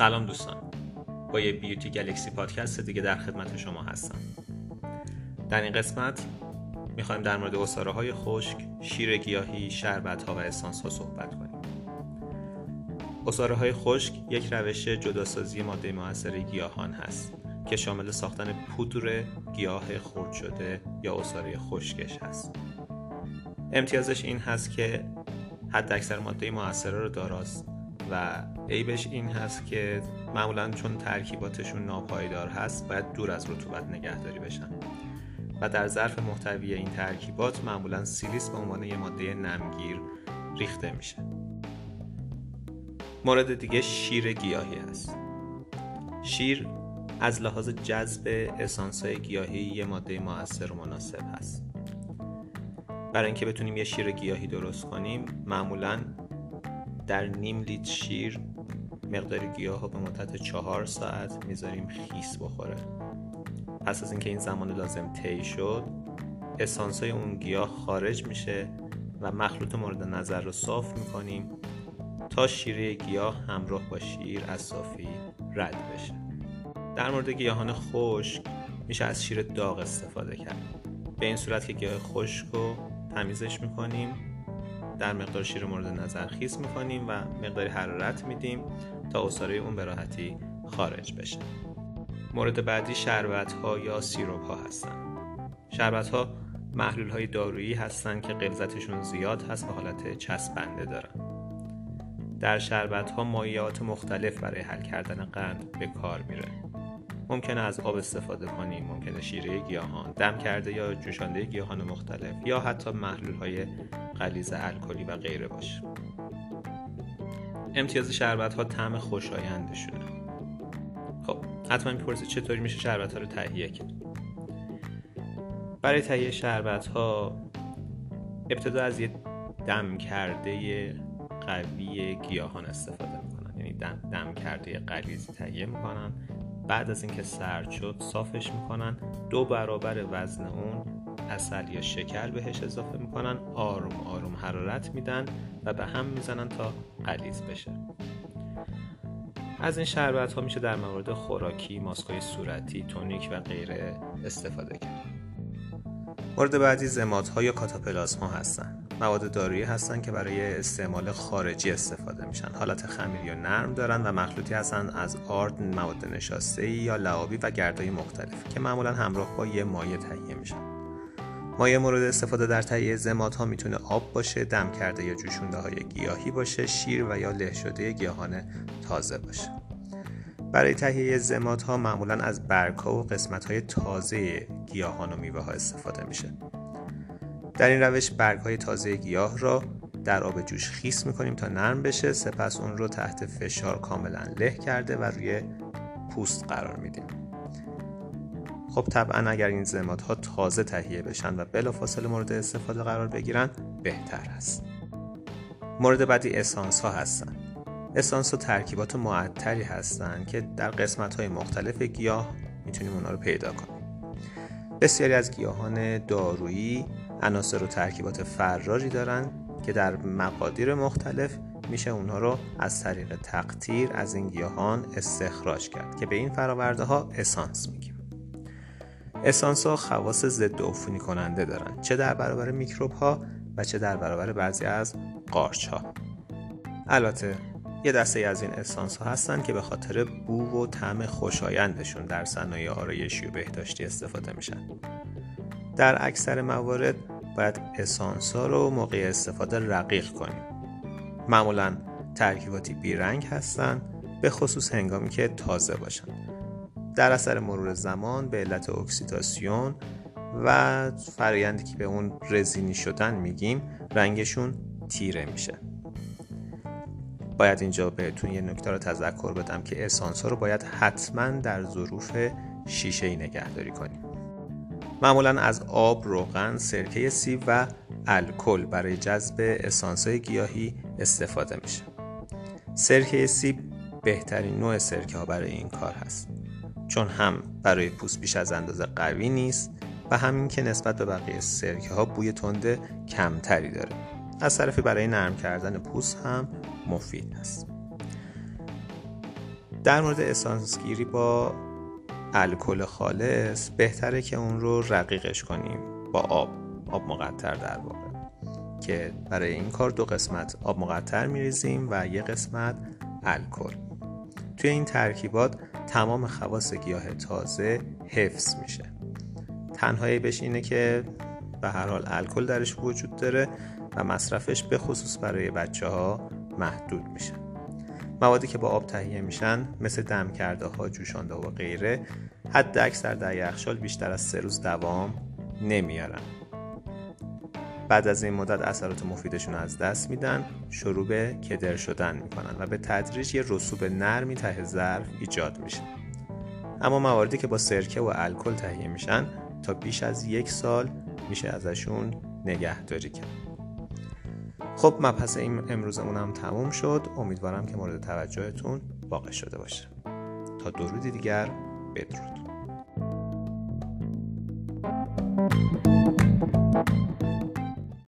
سلام دوستان، با یه بیوتی گلکسی پادکست دیگه در خدمت شما هستم. در این قسمت میخوایم در مورد عصاره‌های خشک، شیر گیاهی، شربت‌ها و اسانس‌ها صحبت کنیم. عصاره‌های خشک یک روش جداسازی ماده مؤثر گیاهان هست که شامل ساختن پودر گیاه خرد شده یا عصاره خشکش هست. امتیازش این هست که حداکثر ماده مؤثره رو داراست و عیبش این هست که معمولاً چون ترکیباتشون ناپایدار هست باید دور از رطوبت نگهداری بشن و در ظرف محتوی این ترکیبات معمولاً سیلیس به عنوان یه ماده نمگیر ریخته میشه. مورد دیگه شیر گیاهی هست. شیر از لحاظ جذب اسانس‌های گیاهی یه ماده مؤثر و مناسب هست. برای اینکه بتونیم یه شیر گیاهی درست کنیم معمولاً در نیم لیتر شیر مقدار گیاه ها به مدت 4 ساعت میذاریم خیس بخوره. پس از اینکه این زمان لازم طی شد، اسانس های اون گیاه خارج میشه و مخلوط مورد نظر رو صاف میکنیم تا شیره گیاه همراه با شیر از صافی رد بشه. در مورد گیاهان خشک میشه از شیر داغ استفاده کرد، به این صورت که گیاه خشک رو تمیزش میکنیم، در مقدار شیر مورد نظر خیس می‌کنیم و مقدار حرارت میدیم تا عصاره اون به راحتی خارج بشه. مورد بعدی شربت‌ها یا سیروپ‌ها هستن. شربت‌ها محلول‌های دارویی هستن که غلظتشون زیاد هست و حالت چسبنده دارن. در شربت‌ها مایعات مختلف برای حل کردن قند به کار میره. ممکنه از آب استفاده کنیم، ممکنه شیره گیاهان، دم کرده یا جوشانده گیاهان مختلف یا حتی محلول‌های غلیظ الکلی و غیره باشه. امتیاز شربت‌ها طعم خوشایندشونه. خب، حتما می‌پرسید چطوری میشه شربت‌ها رو تهیه کرد؟ برای تهیه شربت‌ها ابتدا از یه دم کرده قوی گیاهان استفاده می‌کنن، یعنی دم کرده غلیظی تهیه می‌کنن. بعد از اینکه سرد شد صافش میکنن، 2 برابر وزن اون عسل یا شکر بهش اضافه میکنن، آروم آروم حرارت میدن و به هم میزنن تا غلیظ بشه. از این شربت ها میشه در موارد خوراکی، ماسک‌های صورتی، تونیک و غیره استفاده کرد. مورد بعدی ضمادها یا کاتاپلاسما هستن. مواد دارویی هستن که برای استعمال خارجی استفاده میشن. حالت خمیر یا نرم دارن و مخلوطی هستن از آرد، مواد نشاسته‌ای یا لعابی و گردهای مختلف که معمولا همراه با یه مایع تهیه میشن. مایع مورد استفاده در تهیه ضمادها میتونه آب باشه، دم کرده یا جوشونده های گیاهی باشه، شیر و یا له شده گیاهان تازه باشه. برای تهیه ضمادها معمولا از برگ‌ها و قسمت‌های تازه گیاهان و میوه‌ها استفاده میشه. در این روش برگ‌های تازه گیاه را در آب جوش خیس می‌کنیم تا نرم بشه، سپس اون رو تحت فشار کاملا له کرده و روی پوست قرار میدیم. خب طبعا اگر این ضمادها تازه تهیه بشن و بلافاصله مورد استفاده قرار بگیرن بهتر است. مورد بعدی اسانس‌ها هستن. اسانس و ترکیبات معطری هستند که در قسمت‌های مختلف گیاه می‌تونیم اون‌ها رو پیدا کنیم. بسیاری از گیاهان دارویی عناصر و ترکیبات فراری دارن که در مقادیر مختلف میشه اون‌ها رو از طریق تقطیر از این گیاهان استخراج کرد که به این فرآورده‌ها اسانس میگیم. اسانس‌ها خواص ضد عفونی کننده دارن، چه در برابر میکروب‌ها و چه در برابر بعضی از قارچ‌ها. البته یه دسته از این اسانس ها هستن که به خاطر بو و طعم خوشایندشون در صنایع آرایشی و بهداشتی استفاده میشن. در اکثر موارد باید اسانس ها رو موقع استفاده رقیق کنیم. معمولا ترکیباتی بیرنگ هستن، به خصوص هنگامی که تازه باشن. در اثر مرور زمان به علت اکسیداسیون و فرآیندی که به اون رزینی شدن میگیم رنگشون تیره میشه. باید اینجا بهتون یه نکته رو تذکر بدم که اسانس‌ها رو باید حتما در ظروف شیشه‌ای نگهداری کنیم. معمولاً از آب، روغن، سرکه سیب و الکل برای جذب اسانس‌های گیاهی استفاده میشه. سرکه سیب بهترین نوع سرکه‌ها برای این کار هست، چون هم برای پوست بیش از اندازه قوی نیست و همین که نسبت به بقیه سرکه‌ها بوی تند کمتری داره. از طرفی برای نرم کردن پوست هم مفید است. در مورد اسانسگیری با الکل خالص بهتره که اون رو رقیقش کنیم با آب مقطر در واقع، که برای این کار 2 قسمت آب مقطر میریزیم و 1 قسمت الکل. توی این ترکیبات تمام خواص گیاه تازه حفظ میشه. تنهایی بهش اینه که به هر حال الکل درش وجود داره و مصرفش به خصوص برای بچه‌ها محدود میشه. موادی که با آب تهیه میشن مثل دم کرده ها، جوشانده و غیره حد اکثر در یخچال بیشتر از 3 روز دوام نمیارن. بعد از این مدت اثرات مفیدشون از دست میدن، شروع به کدر شدن میکنن و به تدریج یه رسوب نرمی ته ظرف ایجاد میشه. اما مواردی که با سرکه و الکل تهیه میشن تا بیش از 1 سال میشه ازشون نگهداری کرد. خب مبحث امروزمون هم تموم شد. امیدوارم که مورد توجهتون واقع شده باشه. تا درودی دیگر، بدرود.